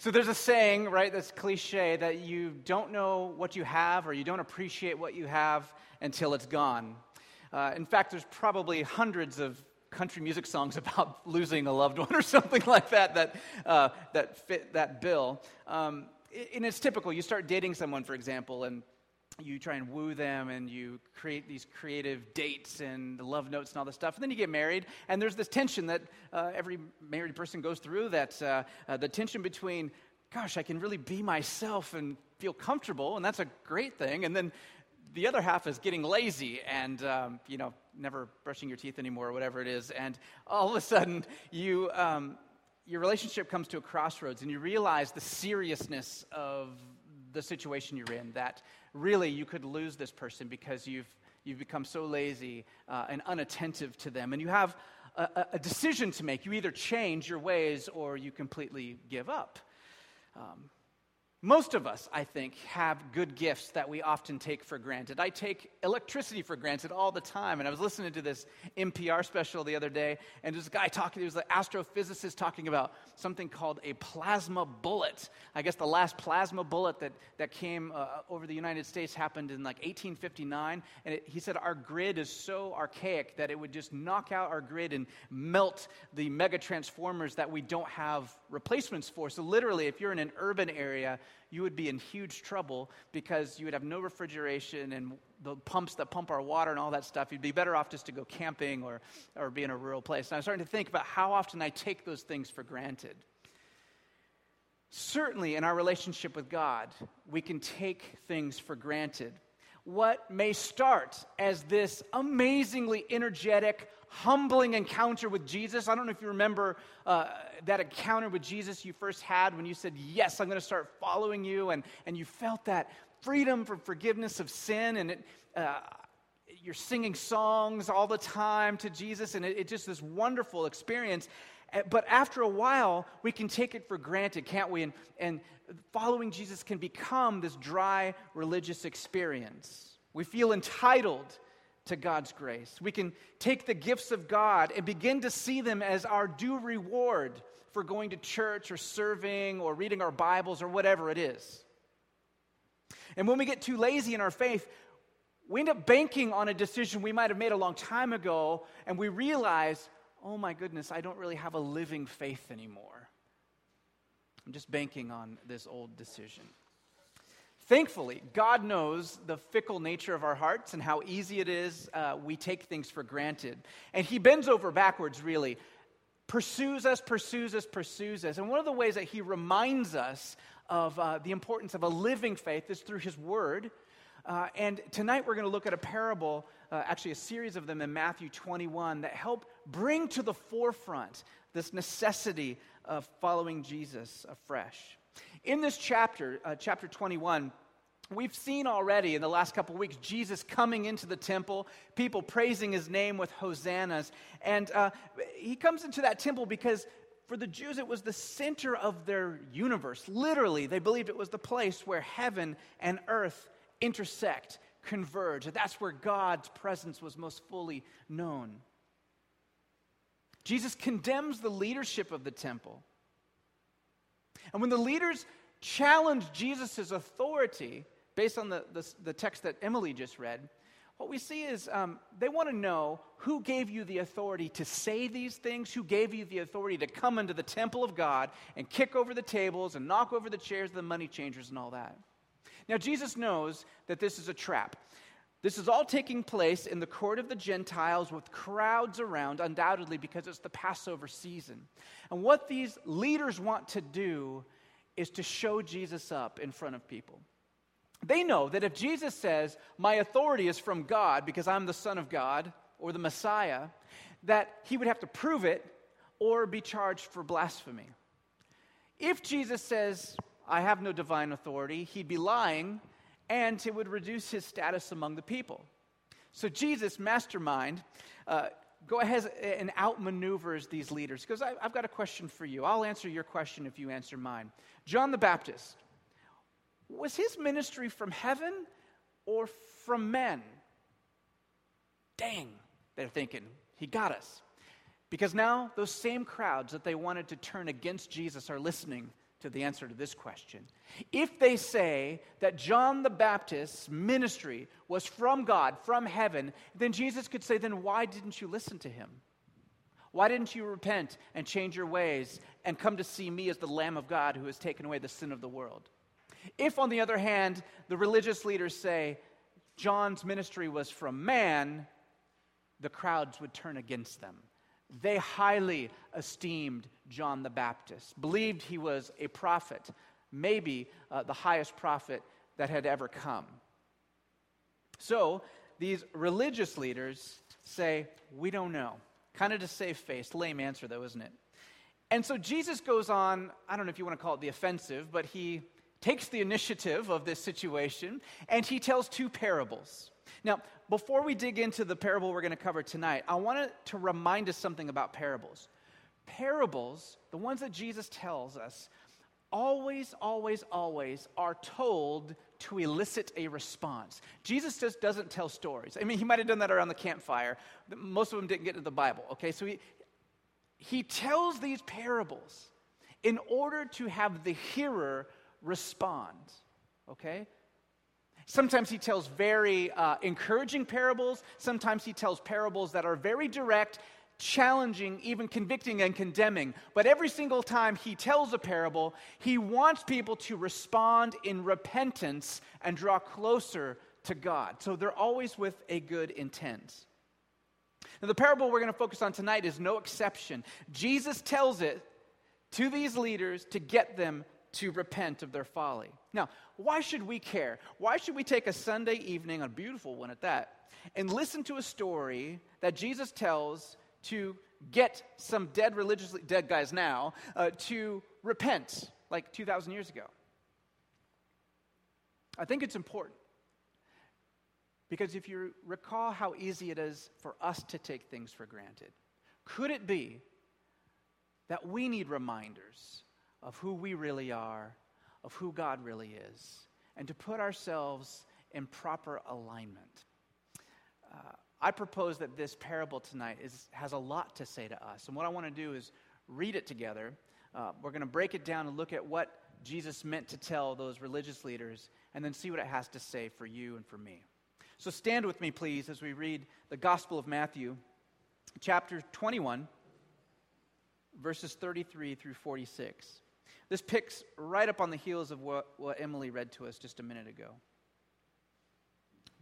So there's a saying, right, that's cliche, that you don't know what you have or you don't appreciate what you have until it's gone. In fact, there's probably hundreds of country music songs about losing a loved one or something like that that fit that bill. And it's typical. You start dating someone, for example, and you try and woo them, and you create these creative dates and the love notes and all this stuff. And then you get married, and there's this tension that every married person goes through, that the tension between, gosh, I can really be myself and feel comfortable, and that's a great thing. And then the other half is getting lazy and, never brushing your teeth anymore or whatever it is. And all of a sudden, you your relationship comes to a crossroads, and you realize the seriousness of the situation you're in, that really you could lose this person because you've become so lazy and unattentive to them. And you have a decision to make. You either change your ways or you completely give up. Most of us, I think, have good gifts that we often take for granted. I take electricity for granted all the time. And I was listening to this NPR special the other day, and there's a guy talking, he was an astrophysicist talking about something called a plasma bullet. I guess the last plasma bullet that came over the United States happened in like 1859. And he said our grid is so archaic that it would just knock out our grid and melt the mega transformers that we don't have replacements for. So literally, if you're in an urban area, you would be in huge trouble because you would have no refrigeration and the pumps that pump our water and all that stuff. You'd be better off just to go camping or be in a rural place. And I'm starting to think about how often I take those things for granted. Certainly in our relationship with God, we can take things for granted. What may start as this amazingly energetic, humbling encounter with Jesus. I don't know if you remember that encounter with Jesus you first had when you said, yes, I'm going to start following you, and you felt that freedom from forgiveness of sin, and you're singing songs all the time to Jesus, and it's just this wonderful experience. But after a while, we can take it for granted, can't we? And following Jesus can become this dry religious experience. We feel entitled to God's grace. We can take the gifts of God and begin to see them as our due reward for going to church or serving or reading our Bibles or whatever it is. And when we get too lazy in our faith, we end up banking on a decision we might have made a long time ago, and we realize, oh my goodness, I don't really have a living faith anymore. I'm just banking on this old decision. Thankfully, God knows the fickle nature of our hearts and how easy it is we take things for granted. And he bends over backwards, really, pursues us. And one of the ways that he reminds us of the importance of a living faith is through his word. And tonight we're going to look at a parable, actually a series of them in Matthew 21, that help bring to the forefront this necessity of following Jesus afresh. In this chapter, chapter 21, we've seen already in the last couple of weeks Jesus coming into the temple, people praising his name with hosannas. And he comes into that temple because for the Jews, it was the center of their universe. Literally, they believed it was the place where heaven and earth intersect, converge. That's where God's presence was most fully known. Jesus condemns the leadership of the temple. And when the leaders challenge Jesus' authority, based on the text that Emily just read, what we see is they want to know, who gave you the authority to say these things? Who gave you the authority to come into the temple of God and kick over the tables and knock over the chairs of the money changers and all that? Now, Jesus knows that this is a trap. This is all taking place in the court of the Gentiles with crowds around, undoubtedly, because it's the Passover season. And what these leaders want to do is to show Jesus up in front of people. They know that if Jesus says, my authority is from God because I'm the Son of God or the Messiah, that he would have to prove it or be charged for blasphemy. If Jesus says, I have no divine authority, he'd be lying, and it would reduce his status among the people. So Jesus, mastermind, go ahead and outmaneuvers these leaders. He goes, I've got a question for you. I'll answer your question if you answer mine. John the Baptist, was his ministry from heaven or from men? Dang, they're thinking, he got us. Because now those same crowds that they wanted to turn against Jesus are listening to the answer to this question. If they say that John the Baptist's ministry was from God, from heaven, then Jesus could say, then why didn't you listen to him? Why didn't you repent and change your ways and come to see me as the Lamb of God who has taken away the sin of the world? If, on the other hand, the religious leaders say John's ministry was from man, the crowds would turn against them. They highly esteemed John the Baptist, believed he was a prophet, maybe the highest prophet that had ever come. So these religious leaders say, we don't know. Kind of to save face. Lame answer, though, isn't it? And so Jesus goes on, I don't know if you want to call it the offensive, but he takes the initiative of this situation, and he tells two parables. Now, before we dig into the parable we're going to cover tonight, I want to remind us something about parables. Parables, the ones that Jesus tells us, always are told to elicit a response. Jesus just doesn't tell stories. I mean, he might have done that around the campfire. Most of them didn't get into the Bible, okay? So he tells these parables in order to have the hearer respond, okay? Sometimes he tells very encouraging parables. Sometimes he tells parables that are very direct, challenging, even convicting and condemning. But every single time he tells a parable, he wants people to respond in repentance and draw closer to God. So they're always with a good intent. Now, the parable we're going to focus on tonight is no exception. Jesus tells it to these leaders to get them to repent of their folly. Now, why should we care? Why should we take a Sunday evening, a beautiful one at that, and listen to a story that Jesus tells to get some dead guys now, to repent like 2,000 years ago? I think it's important because if you recall how easy it is for us to take things for granted, could it be that we need reminders of who we really are, of who God really is, and to put ourselves in proper alignment? I propose that this parable tonight has a lot to say to us. And what I want to do is read it together. We're going to break it down and look at what Jesus meant to tell those religious leaders and then see what it has to say for you and for me. So stand with me, please, as we read the Gospel of Matthew, chapter 21, verses 33 through 46. This picks right up on the heels of what Emily read to us just a minute ago.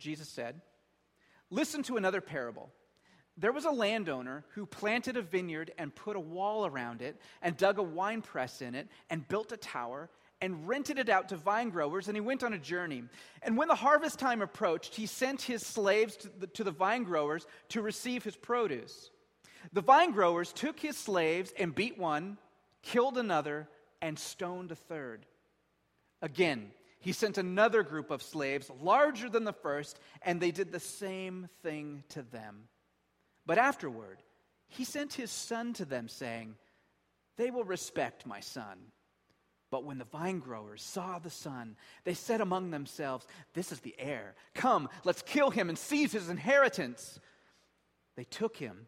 Jesus said, "Listen to another parable. There was a landowner who planted a vineyard and put a wall around it and dug a wine press in it and built a tower and rented it out to vine growers, and he went on a journey. And when the harvest time approached, he sent his slaves to the vine growers to receive his produce. The vine growers took his slaves and beat one, killed another, and stoned a third. Again, he sent another group of slaves, larger than the first, and they did the same thing to them. But afterward, he sent his son to them, saying, 'They will respect my son.' But when the vine growers saw the son, they said among themselves, 'This is the heir. Come, let's kill him and seize his inheritance.' They took him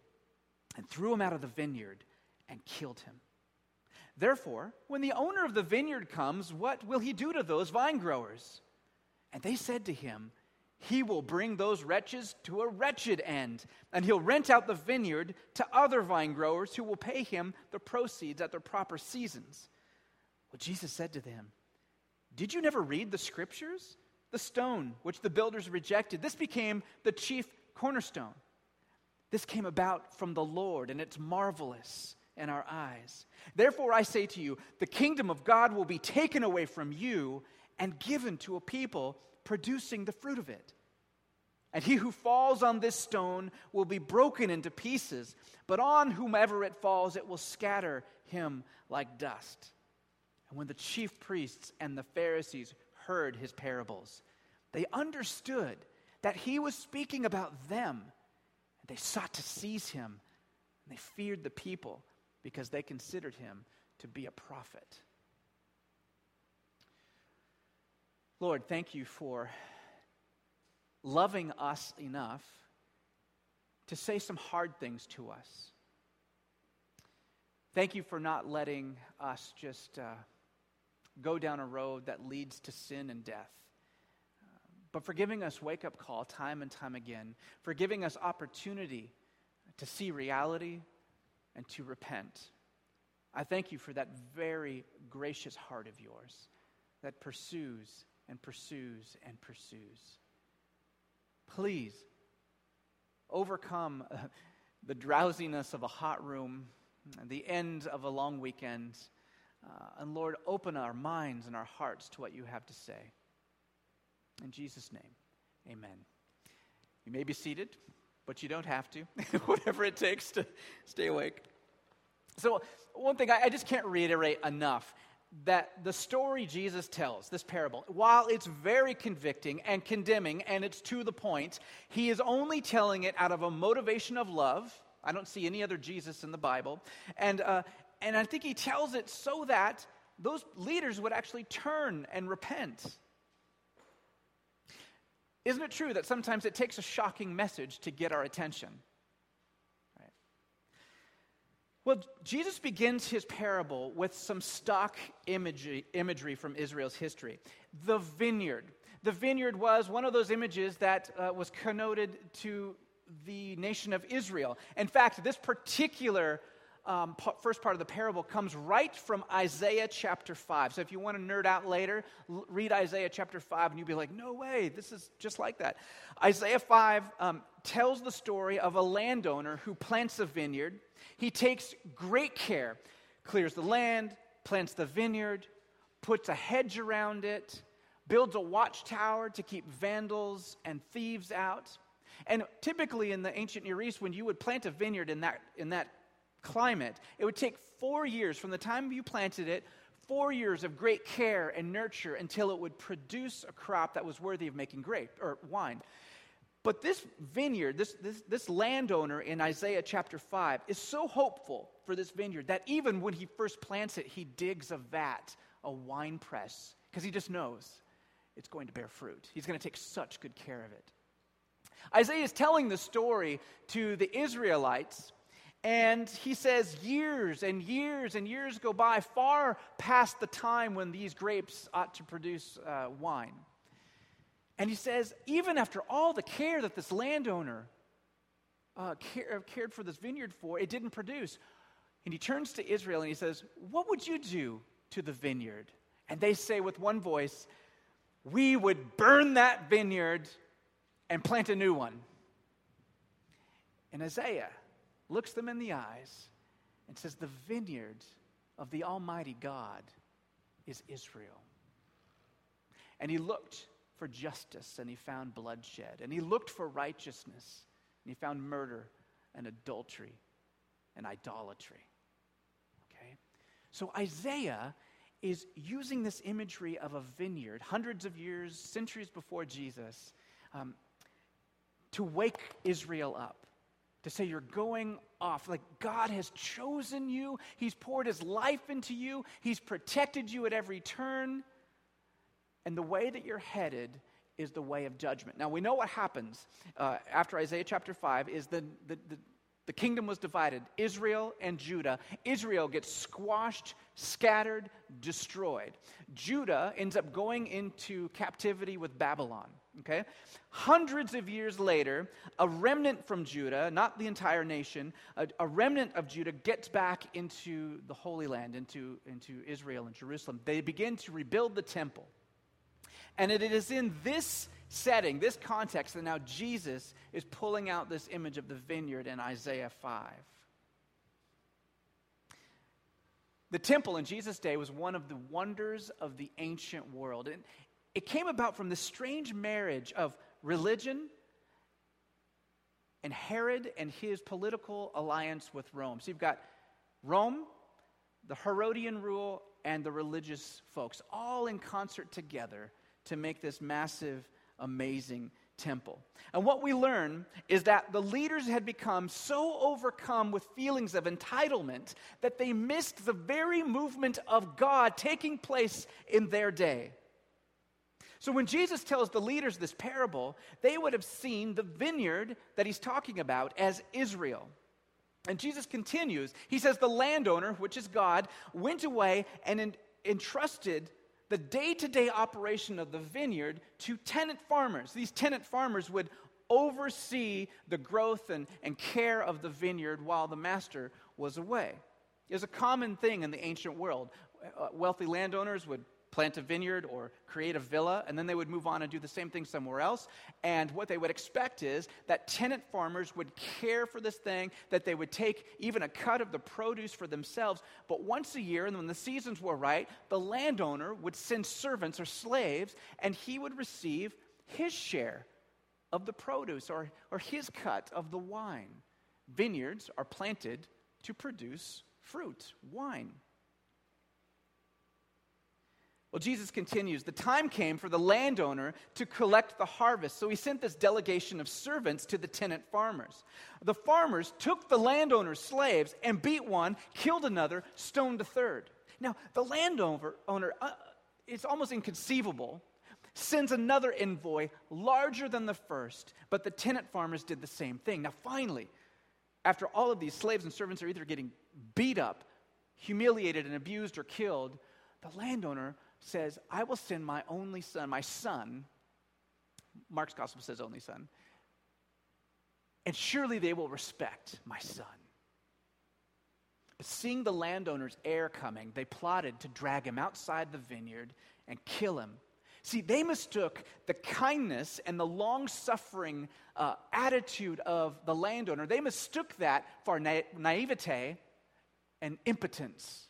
and threw him out of the vineyard and killed him. Therefore, when the owner of the vineyard comes, what will he do to those vine growers?' And they said to him, 'He will bring those wretches to a wretched end, and he'll rent out the vineyard to other vine growers who will pay him the proceeds at their proper seasons.' Well, Jesus said to them, 'Did you never read the Scriptures? The stone which the builders rejected, this became the chief cornerstone. This came about from the Lord, and it's marvelous in our eyes. Therefore I say to you, the kingdom of God will be taken away from you and given to a people producing the fruit of it. And he who falls on this stone will be broken into pieces, but on whomever it falls, it will scatter him like dust.' And when the chief priests and the Pharisees heard his parables, they understood that he was speaking about them. They sought to seize him, and they feared the people, because they considered him to be a prophet." Lord, thank you for loving us enough to say some hard things to us. Thank you for not letting us just go down a road that leads to sin and death. But for giving us wake-up call time and time again, for giving us opportunity to see reality and to repent. I thank you for that very gracious heart of yours that pursues and pursues and pursues. Please overcome the drowsiness of a hot room, the end of a long weekend, and Lord, open our minds and our hearts to what you have to say. In Jesus' name, amen. You may be seated, but you don't have to, whatever it takes to stay awake. So one thing I just can't reiterate enough, that the story Jesus tells, this parable, while it's very convicting and condemning and it's to the point, he is only telling it out of a motivation of love. I don't see any other Jesus in the Bible. And I think he tells it so that those leaders would actually turn and repent. Isn't it true that sometimes it takes a shocking message to get our attention? Right. Well, Jesus begins his parable with some stock imagery from Israel's history. The vineyard. The vineyard was one of those images that was connoted to the nation of Israel. In fact, this particular first part of the parable comes right from Isaiah chapter 5. So if you want to nerd out later, read Isaiah chapter 5 and you'll be like, no way, this is just like that. Isaiah 5 tells the story of a landowner who plants a vineyard. He takes great care, clears the land, plants the vineyard, puts a hedge around it, builds a watchtower to keep vandals and thieves out. And typically in the ancient Near East, when you would plant a vineyard in that climate, it would take 4 years from the time you planted it, 4 years of great care and nurture until it would produce a crop that was worthy of making grape or wine. But this vineyard, this landowner in Isaiah chapter 5 is so hopeful for this vineyard that even when he first plants it, he digs a vat, a wine press, because he just knows it's going to bear fruit. He's going to take such good care of it. Isaiah is telling the story to the Israelites, and he says years and years and years go by, far past the time when these grapes ought to produce wine. And he says, even after all the care that this landowner cared for this vineyard for, it didn't produce. And he turns to Israel and he says, what would you do to the vineyard? And they say with one voice, we would burn that vineyard and plant a new one. And Isaiah looks them in the eyes and says, the vineyard of the Almighty God is Israel. And he looked for justice, and he found bloodshed. And he looked for righteousness, and he found murder and adultery and idolatry. Okay? So Isaiah is using this imagery of a vineyard hundreds of years, centuries before Jesus, to wake Israel up. To say you're going off, like God has chosen you. He's poured his life into you. He's protected you at every turn. And the way that you're headed is the way of judgment. Now, we know what happens after Isaiah chapter 5 is the kingdom was divided. Israel and Judah. Israel gets squashed, scattered, destroyed. Judah ends up going into captivity with Babylon. Okay, hundreds of years later, a remnant from Judah, not the entire nation, a remnant of Judah gets back into the Holy Land, into Israel and Jerusalem. They begin to rebuild the temple. And it is in this setting, this context, that now Jesus is pulling out this image of the vineyard in Isaiah 5. The temple in Jesus' day was one of the wonders of the ancient world. And it came about from the strange marriage of religion and Herod and his political alliance with Rome. So you've got Rome, the Herodian rule, and the religious folks all in concert together to make this massive, amazing temple. And what we learn is that the leaders had become so overcome with feelings of entitlement that they missed the very movement of God taking place in their day. So when Jesus tells the leaders this parable, they would have seen the vineyard that he's talking about as Israel. And Jesus continues. He says the landowner, which is God, went away and entrusted the day-to-day operation of the vineyard to tenant farmers. These tenant farmers would oversee the growth and care of the vineyard while the master was away. It was a common thing in the ancient world. Wealthy landowners would plant a vineyard or create a villa, and then they would move on and do the same thing somewhere else. And what they would expect is that tenant farmers would care for this thing, that they would take even a cut of the produce for themselves. But once a year, and when the seasons were right, the landowner would send servants or slaves, and he would receive his share of the produce or his cut of the wine. Vineyards are planted to produce fruit, wine. Well, Jesus continues, the time came for the landowner to collect the harvest, so he sent this delegation of servants to the tenant farmers. The farmers took the landowner's slaves and beat one, killed another, stoned a third. Now, the landowner, it's almost inconceivable, sends another envoy larger than the first, but the tenant farmers did the same thing. Now, finally, after all of these slaves and servants are either getting beat up, humiliated and abused or killed, the landowner says, I will send my only son, Mark's gospel says only son, and surely they will respect my son. But seeing the landowner's heir coming, they plotted to drag him outside the vineyard and kill him. See, they mistook the kindness and the long-suffering attitude of the landowner. They mistook that for naivete and impotence.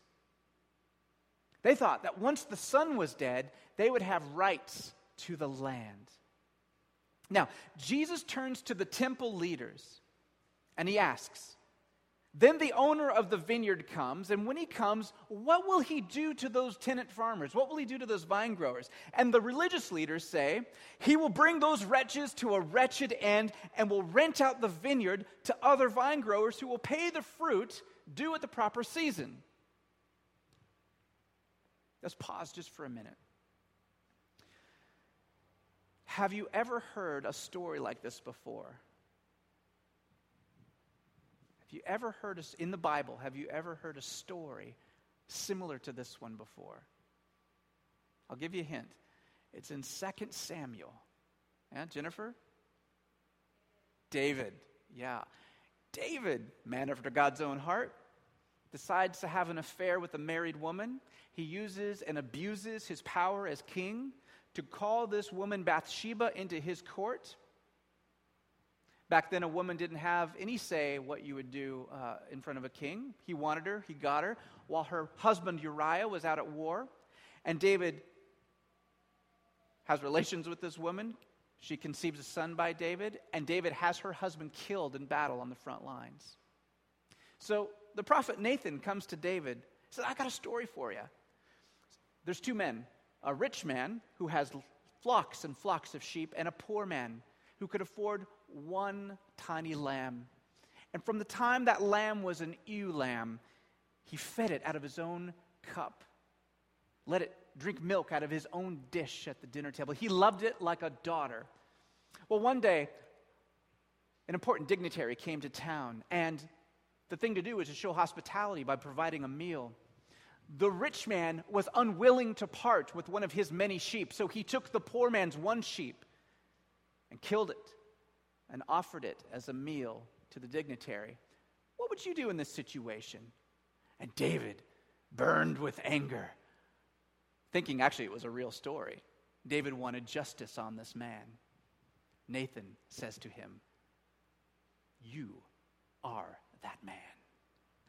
They thought that once the son was dead, they would have rights to the land. Now, Jesus turns to the temple leaders and he asks, then the owner of the vineyard comes, and when he comes, what will he do to those tenant farmers? What will he do to those vine growers? And the religious leaders say, he will bring those wretches to a wretched end and will rent out the vineyard to other vine growers who will pay the fruit due at the proper season. Let's pause just for a minute. Have you ever heard a story like this before? Have you ever heard, in the Bible, have you ever heard a story similar to this one before? I'll give you a hint. It's in 2 Samuel. Yeah, Jennifer? David. Yeah. David, man after God's own heart, decides to have an affair with a married woman. He uses and abuses his power as king to call this woman Bathsheba into his court. Back then, a woman didn't have any say what you would do in front of a king. He wanted her, he got her, while her husband Uriah was out at war. And David has relations with this woman. She conceives a son by David, and David has her husband killed in battle on the front lines. So the prophet Nathan comes to David, says, I got a story for you. There's two men, a rich man who has flocks and flocks of sheep, and a poor man who could afford one tiny lamb. And from the time that lamb was an ewe lamb, he fed it out of his own cup, let it drink milk out of his own dish at the dinner table. He loved it like a daughter. Well, one day, an important dignitary came to town, and the thing to do was to show hospitality by providing a meal. The rich man was unwilling to part with one of his many sheep, so he took the poor man's one sheep and killed it and offered it as a meal to the dignitary. What would you do in this situation? And David burned with anger, thinking actually it was a real story. David wanted justice on this man. Nathan says to him, you are that man.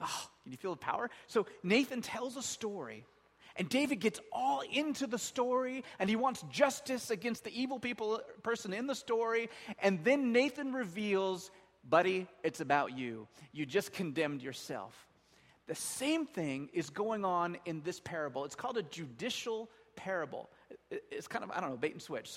Oh, can you feel the power? So Nathan tells a story, and David gets all into the story, and he wants justice against the evil person in the story, and then Nathan reveals, buddy, it's about you. You just condemned yourself. The same thing is going on in this parable. It's called a judicial parable. It's kind of, bait and switch.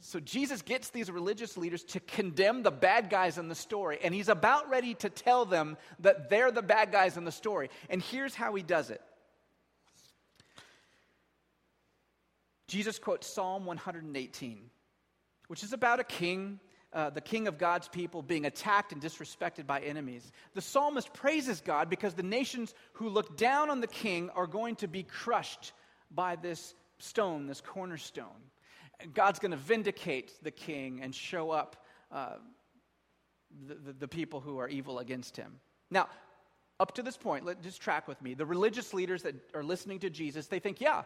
So Jesus gets these religious leaders to condemn the bad guys in the story, and he's about ready to tell them that they're the bad guys in the story. And here's how he does it. Jesus quotes Psalm 118, which is about a king, the king of God's people, being attacked and disrespected by enemies. The psalmist praises God because the nations who look down on the king are going to be crushed by this stone, this cornerstone. God's going to vindicate the king and show up the people who are evil against him. Now, up to this point, just track with me. The religious leaders that are listening to Jesus, they think, yeah,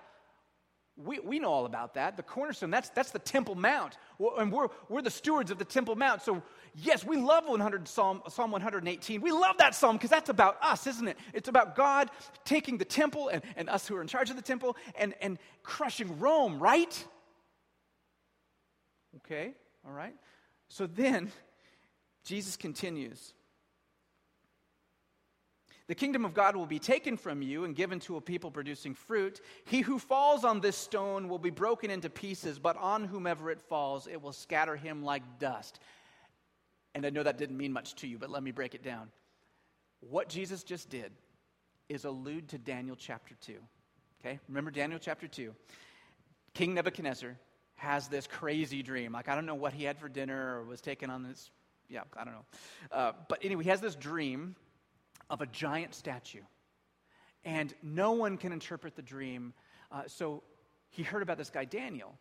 we know all about that. The cornerstone, that's the Temple Mount. And we're the stewards of the Temple Mount. So, yes, we love Psalm 118. We love that psalm because that's about us, isn't it? It's about God taking the temple and us who are in charge of the temple and crushing Rome, right? Okay, all right. So then Jesus continues. The kingdom of God will be taken from you and given to a people producing fruit. He who falls on this stone will be broken into pieces, but on whomever it falls, it will scatter him like dust. And I know that didn't mean much to you, but let me break it down. What Jesus just did is allude to Daniel chapter 2. Okay? Remember Daniel chapter 2. King Nebuchadnezzar has this crazy dream. Like, I don't know what he had for dinner or was taken on this. Yeah, I don't know. But anyway, he has this dream of a giant statue. And no one can interpret the dream. So he heard about this guy Daniel,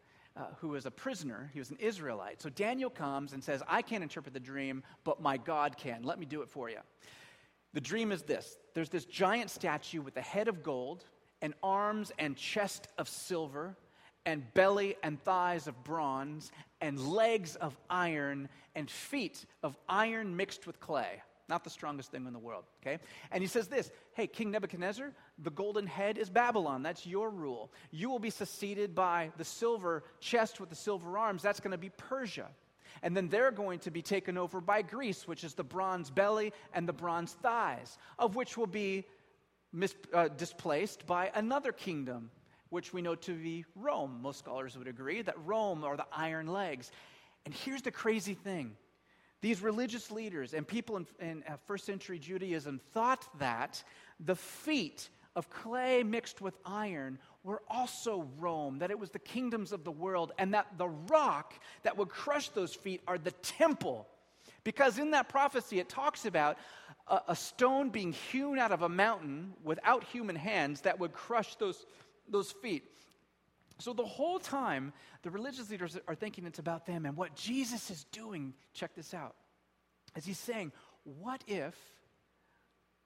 who was a prisoner. He was an Israelite. So Daniel comes and says, I can't interpret the dream, but my God can. Let me do it for you. The dream is this. There's this giant statue with a head of gold and arms and chest of silver and belly and thighs of bronze and legs of iron and feet of iron mixed with clay. Not the strongest thing in the world, okay? And he says this, hey, King Nebuchadnezzar, the golden head is Babylon. That's your rule. You will be succeeded by the silver chest with the silver arms. That's going to be Persia. And then they're going to be taken over by Greece, which is the bronze belly and the bronze thighs, of which will be displaced by another kingdom, which we know to be Rome. Most scholars would agree that Rome are the iron legs. And here's the crazy thing. These religious leaders and people in first century Judaism thought that the feet of clay mixed with iron were also Rome, that it was the kingdoms of the world, and that the rock that would crush those feet are the temple. Because in that prophecy, it talks about a stone being hewn out of a mountain without human hands that would crush those feet. So the whole time, the religious leaders are thinking it's about them. And what Jesus is doing, check this out, is he's saying, what if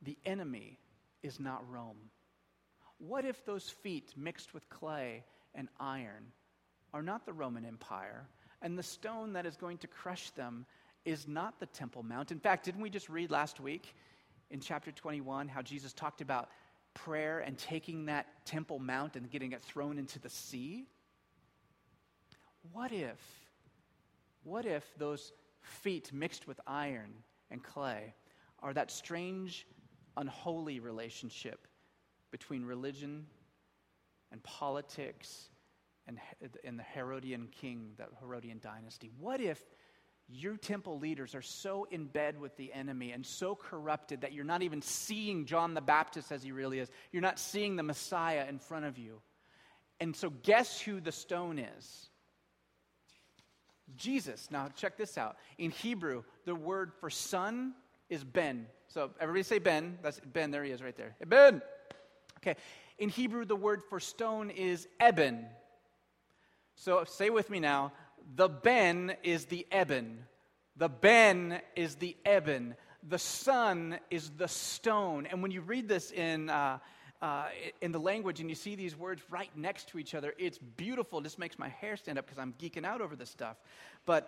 the enemy is not Rome? What if those feet mixed with clay and iron are not the Roman Empire, and the stone that is going to crush them is not the Temple Mount? In fact, didn't we just read last week in chapter 21 how Jesus talked about prayer and taking that Temple Mount and getting it thrown into the sea? What if those feet mixed with iron and clay are that strange, unholy relationship between religion and politics and the Herodian king, that Herodian dynasty? What if your temple leaders are so in bed with the enemy and so corrupted that you're not even seeing John the Baptist as he really is? You're not seeing the Messiah in front of you. And so guess who the stone is? Jesus. Now check this out. In Hebrew, the word for son is ben. So everybody say Ben. That's Ben. There he is right there. Hey, Ben. Okay. In Hebrew, the word for stone is eben. So say with me now, the Ben is the Eben. The Ben is the Eben. The Son is the stone. And when you read this in the language and you see these words right next to each other, it's beautiful. It just makes my hair stand up because I'm geeking out over this stuff. But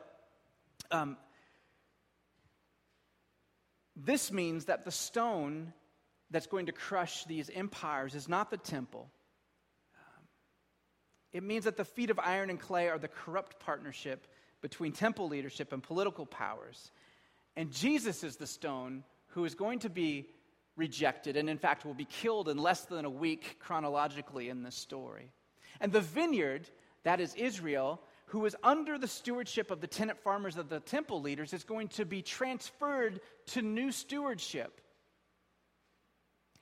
this means that the stone that's going to crush these empires is not the temple. It means that the feet of iron and clay are the corrupt partnership between temple leadership and political powers. And Jesus is the stone who is going to be rejected and, in fact, will be killed in less than a week chronologically in this story. And the vineyard, that is Israel, who is under the stewardship of the tenant farmers of the temple leaders, is going to be transferred to new stewardship.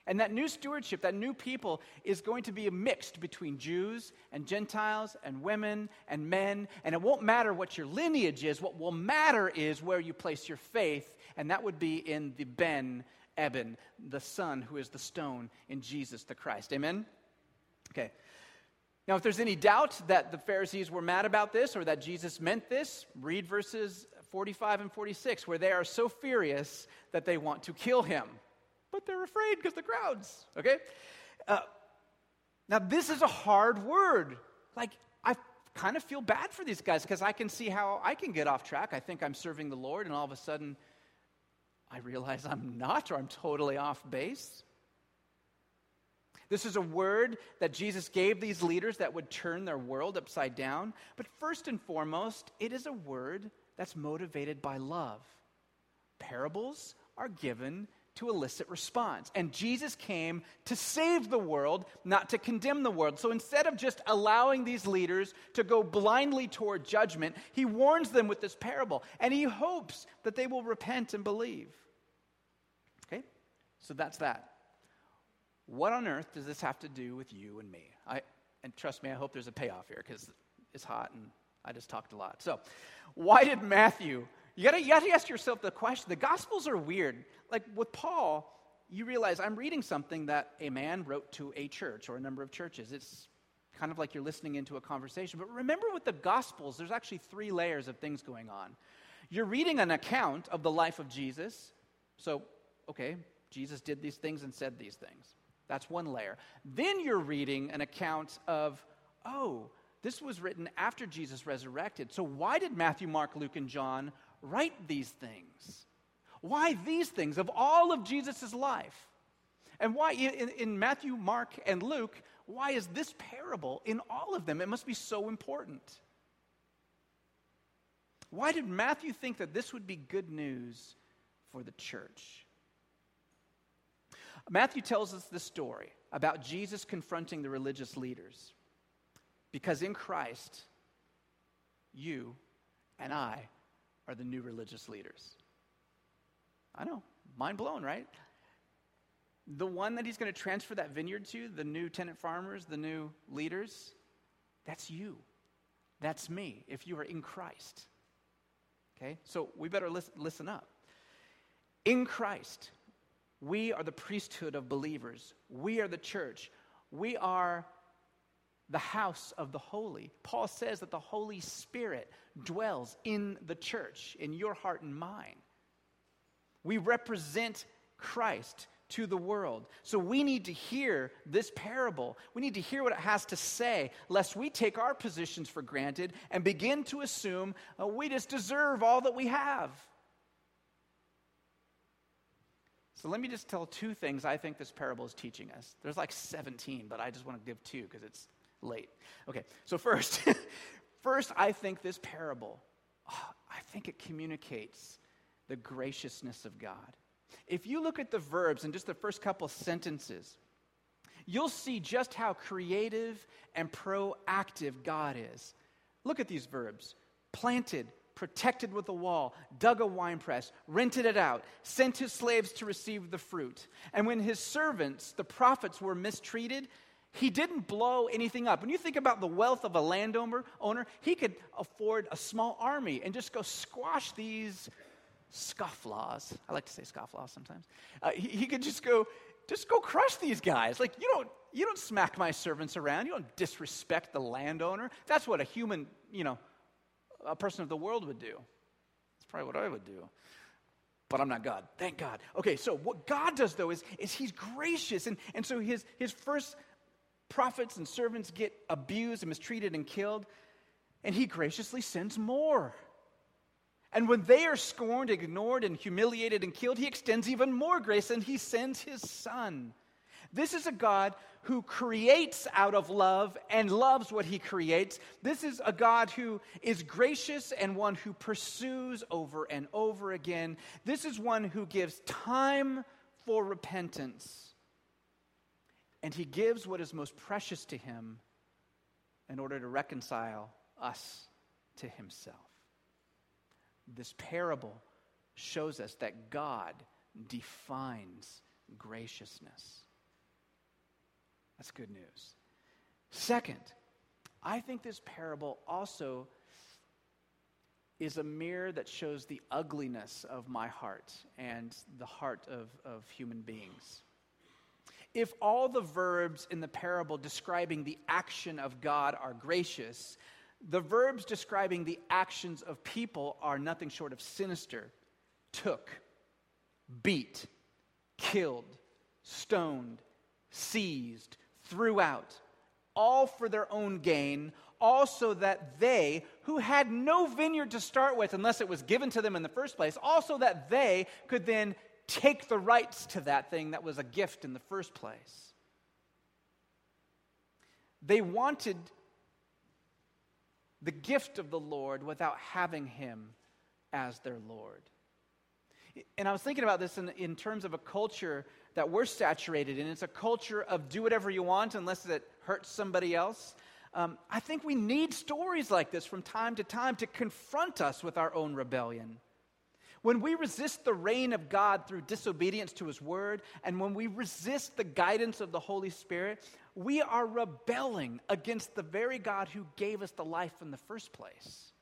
And that new stewardship, that new people, is going to be a mix between Jews and Gentiles and women and men. And it won't matter what your lineage is. What will matter is where you place your faith. And that would be in the Ben, Eben, the Son, who is the stone in Jesus the Christ. Amen? Okay. Now, if there's any doubt that the Pharisees were mad about this or that Jesus meant this, read verses 45 and 46, where they are so furious that they want to kill him. But they're afraid because the crowds, okay? Now, this is a hard word. Like, I kind of feel bad for these guys because I can see how I can get off track. I think I'm serving the Lord, and all of a sudden, I realize I'm not, or I'm totally off base. This is a word that Jesus gave these leaders that would turn their world upside down. But first and foremost, it is a word that's motivated by love. Parables are given to elicit response. And Jesus came to save the world, not to condemn the world. So instead of just allowing these leaders to go blindly toward judgment, he warns them with this parable. And he hopes that they will repent and believe. Okay? So that's that. What on earth does this have to do with you and me? And trust me, I hope there's a payoff here because it's hot and I just talked a lot. So why did Matthew? You got to ask yourself the question. The Gospels are weird. Like with Paul, you realize I'm reading something that a man wrote to a church or a number of churches. It's kind of like you're listening into a conversation. But remember with the Gospels, there's actually three layers of things going on. You're reading an account of the life of Jesus. So, okay, Jesus did these things and said these things. That's one layer. Then you're reading an account of, oh, this was written after Jesus resurrected. So why did Matthew, Mark, Luke, and John write these things? Why these things of all of Jesus' life? And why in Matthew, Mark, and Luke, why is this parable in all of them? It must be so important. Why did Matthew think that this would be good news for the church? Matthew tells us this story about Jesus confronting the religious leaders because in Christ, you and I are the new religious leaders. I know, mind blown, right? The one that he's going to transfer that vineyard to, the new tenant farmers, the new leaders, that's you. That's me, if you are in Christ. Okay, so we better listen up. In Christ, we are the priesthood of believers. We are the church. We are the house of the holy. Paul says that the Holy Spirit dwells in the church, in your heart and mine. We represent Christ to the world. So we need to hear this parable. We need to hear what it has to say, lest we take our positions for granted and begin to assume, oh, we just deserve all that we have. So let me just tell two things I think this parable is teaching us. There's like 17, but I just want to give two because it's late. Okay, so first, I think this parable, I think it communicates the graciousness of God. If you look at the verbs in just the first couple sentences, you'll see just how creative and proactive God is. Look at these verbs. Planted, protected with a wall, dug a winepress, rented it out, sent his slaves to receive the fruit. And when his servants, the prophets, were mistreated, he didn't blow anything up. When you think about the wealth of a landowner, he could afford a small army and just go squash these scofflaws. I like to say scofflaws sometimes. He could just go crush these guys. Like, you don't smack my servants around. You don't disrespect the landowner. That's what a human, a person of the world would do. That's probably what I would do. But I'm not God. Thank God. Okay, so what God does, though, is he's gracious. And so his first prophets and servants get abused and mistreated and killed. And he graciously sends more. And when they are scorned, ignored, and humiliated and killed, he extends even more grace. And he sends his son. This is a God who creates out of love and loves what he creates. This is a God who is gracious and one who pursues over and over again. This is one who gives time for repentance. And he gives what is most precious to him in order to reconcile us to himself. This parable shows us that God defines graciousness. That's good news. Second, I think this parable also is a mirror that shows the ugliness of my heart and the heart of human beings. If all the verbs in the parable describing the action of God are gracious, the verbs describing the actions of people are nothing short of sinister. Took, beat, killed, stoned, seized, threw out, all for their own gain, all so that they, who had no vineyard to start with unless it was given to them in the first place, also that they could then take the rights to that thing that was a gift in the first place. They wanted the gift of the Lord without having him as their Lord. And I was thinking about this in terms of a culture that we're saturated in. It's a culture of do whatever you want unless it hurts somebody else. I think we need stories like this from time to confront us with our own rebellion. When we resist the reign of God through disobedience to his word, and when we resist the guidance of the Holy Spirit, we are rebelling against the very God who gave us the life in the first place.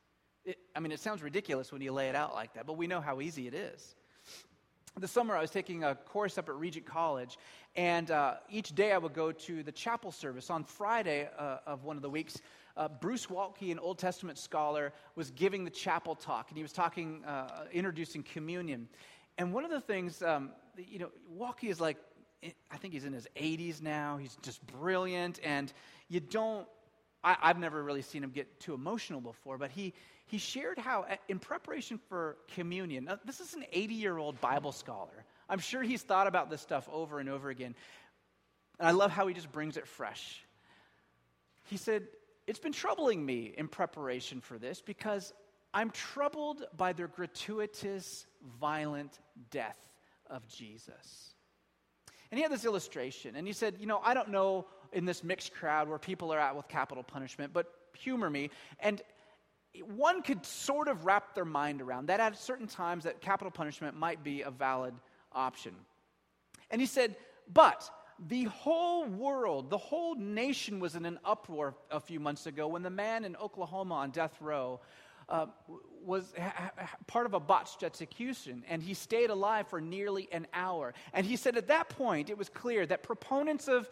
It sounds ridiculous when you lay it out like that, but we know how easy it is. This summer I was taking a course up at Regent College, and each day I would go to the chapel service. On Friday of one of the weeks, Bruce Waltke, an Old Testament scholar, was giving the chapel talk, and he was talking, introducing communion. And one of the things, Waltke is like, I think he's in his 80s now. He's just brilliant, and I've never really seen him get too emotional before, but he shared how, in preparation for communion, now this is an 80-year-old Bible scholar. I'm sure he's thought about this stuff over and over again. And I love how he just brings it fresh. He said, "It's been troubling me in preparation for this because I'm troubled by the gratuitous, violent death of Jesus." And he had this illustration, and he said, I don't know in this mixed crowd where people are at with capital punishment, but humor me, and one could sort of wrap their mind around that at certain times that capital punishment might be a valid option. And he said, but the whole world, the whole nation was in an uproar a few months ago when the man in Oklahoma on death row was part of a botched execution, and he stayed alive for nearly an hour. And he said at that point it was clear that proponents of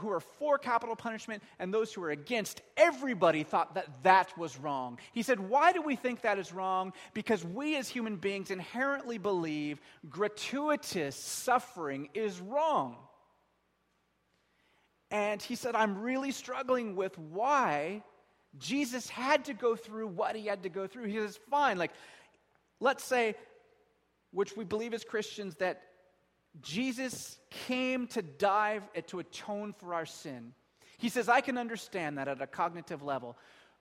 who are for capital punishment and those who are against, everybody thought that was wrong. He said, why do we think that is wrong? Because we as human beings inherently believe gratuitous suffering is wrong. And he said, I'm really struggling with why Jesus had to go through what he had to go through. He says, fine, let's say, which we believe as Christians, that Jesus came to die to atone for our sin. He says, I can understand that at a cognitive level.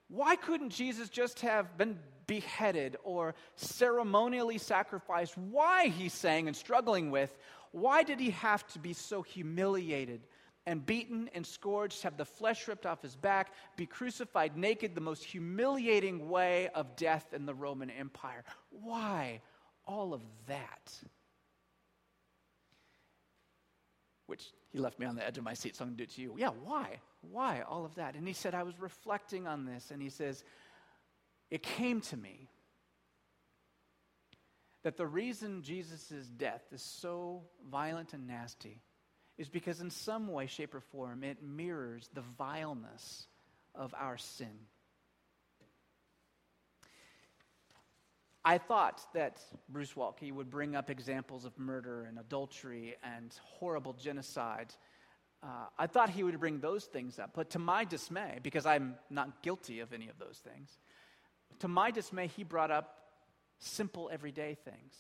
Why couldn't Jesus just have been beheaded or ceremonially sacrificed? Why, he's saying and struggling with, why did he have to be so humiliated and beaten and scourged, have the flesh ripped off his back, be crucified naked, the most humiliating way of death in the Roman Empire? Why all of that? Which he left me on the edge of my seat, so I'm going to do it to you. Yeah, why? Why all of that? And he said, I was reflecting on this, and he says, it came to me that the reason Jesus' death is so violent and nasty is because in some way, shape, or form, it mirrors the vileness of our sin. I thought that Bruce Waltke would bring up examples of murder and adultery and horrible genocide. I thought he would bring those things up, but to my dismay, because I'm not guilty of any of those things, to my dismay, he brought up simple everyday things.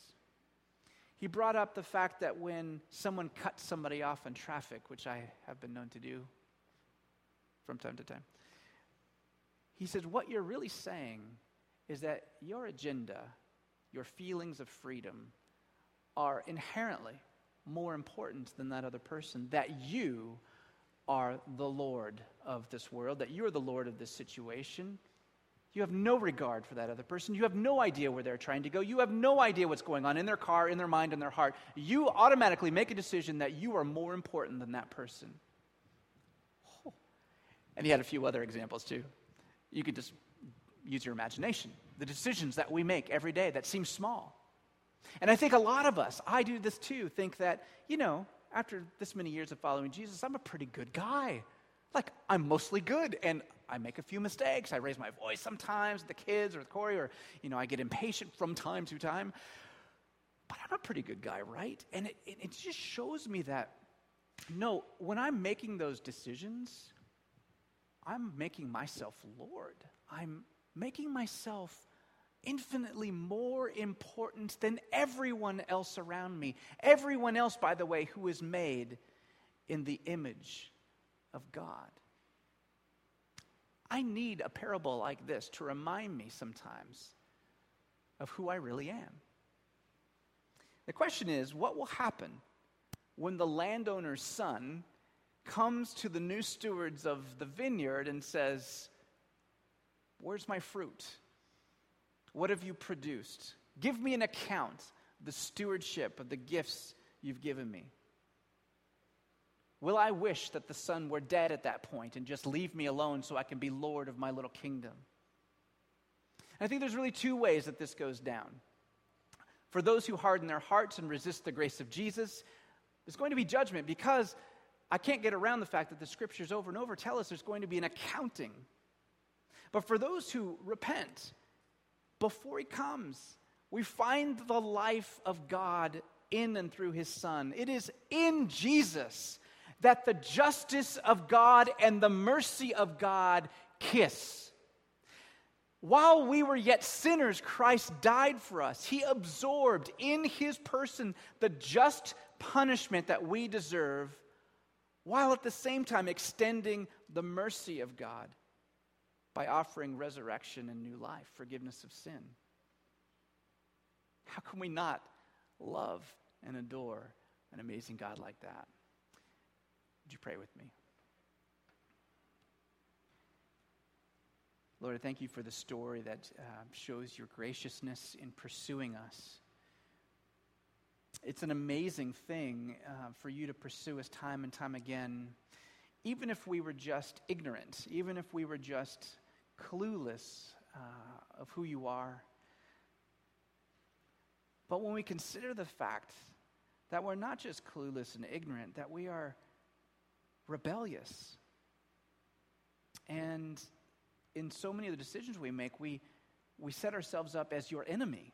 He brought up the fact that when someone cuts somebody off in traffic, which I have been known to do from time to time, he said, what you're really saying is that your agenda, your feelings of freedom, are inherently more important than that other person, that you are the Lord of this world, that you're the Lord of this situation. You have no regard for that other person. You have no idea where they're trying to go. You have no idea what's going on in their car, in their mind, in their heart. You automatically make a decision that you are more important than that person. Oh. And he had a few other examples too. You could just use your imagination. The decisions that we make every day that seem small. And I think a lot of us, I do this too, think that, after this many years of following Jesus, I'm a pretty good guy. Like, I'm mostly good, and I make a few mistakes. I raise my voice sometimes with the kids or with Corey, or, you know, I get impatient from time to time. But I'm a pretty good guy, right? And it just shows me that, no, when I'm making those decisions, I'm making myself Lord. I'm making myself infinitely more important than everyone else around me. Everyone else, by the way, who is made in the image of God. I need a parable like this to remind me sometimes of who I really am. The question is, what will happen when the landowner's son comes to the new stewards of the vineyard and says, "Where's my fruit? What have you produced? Give me an account of the stewardship of the gifts you've given me." Will I wish that the son were dead at that point and just leave me alone so I can be Lord of my little kingdom? And I think there's really two ways that this goes down. For those who harden their hearts and resist the grace of Jesus, there's going to be judgment, because I can't get around the fact that the scriptures over and over tell us there's going to be an accounting. But for those who repent, before he comes, we find the life of God in and through his son. It is in Jesus that the justice of God and the mercy of God kiss. While we were yet sinners, Christ died for us. He absorbed in his person the just punishment that we deserve, while at the same time extending the mercy of God by offering resurrection and new life, forgiveness of sin. How can we not love and adore an amazing God like that? Would you pray with me? Lord, I thank you for the story that shows your graciousness in pursuing us. It's an amazing thing for you to pursue us time and time again, even if we were just ignorant, even if we were just clueless of who you are. But when we consider the fact that we're not just clueless and ignorant, that we are rebellious, and in so many of the decisions we make, we set ourselves up as your enemy,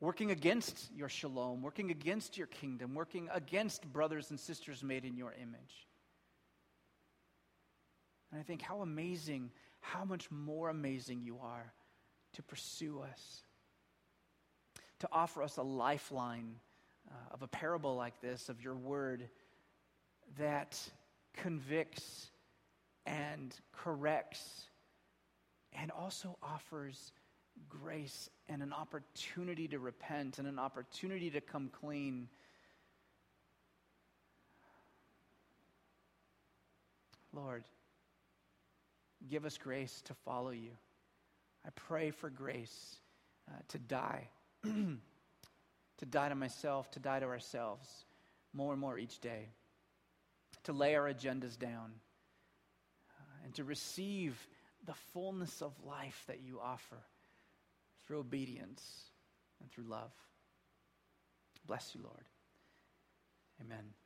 working against your shalom, working against your kingdom, working against brothers and sisters made in your image. And I think how amazing, how much more amazing you are to pursue us, to offer us a lifeline of a parable like this, of your word that convicts and corrects and also offers grace and an opportunity to repent and an opportunity to come clean. Lord, give us grace to follow you. I pray for grace to die, to die to myself, to die to ourselves more and more each day, to lay our agendas down, and to receive the fullness of life that you offer through obedience and through love. Bless you, Lord. Amen.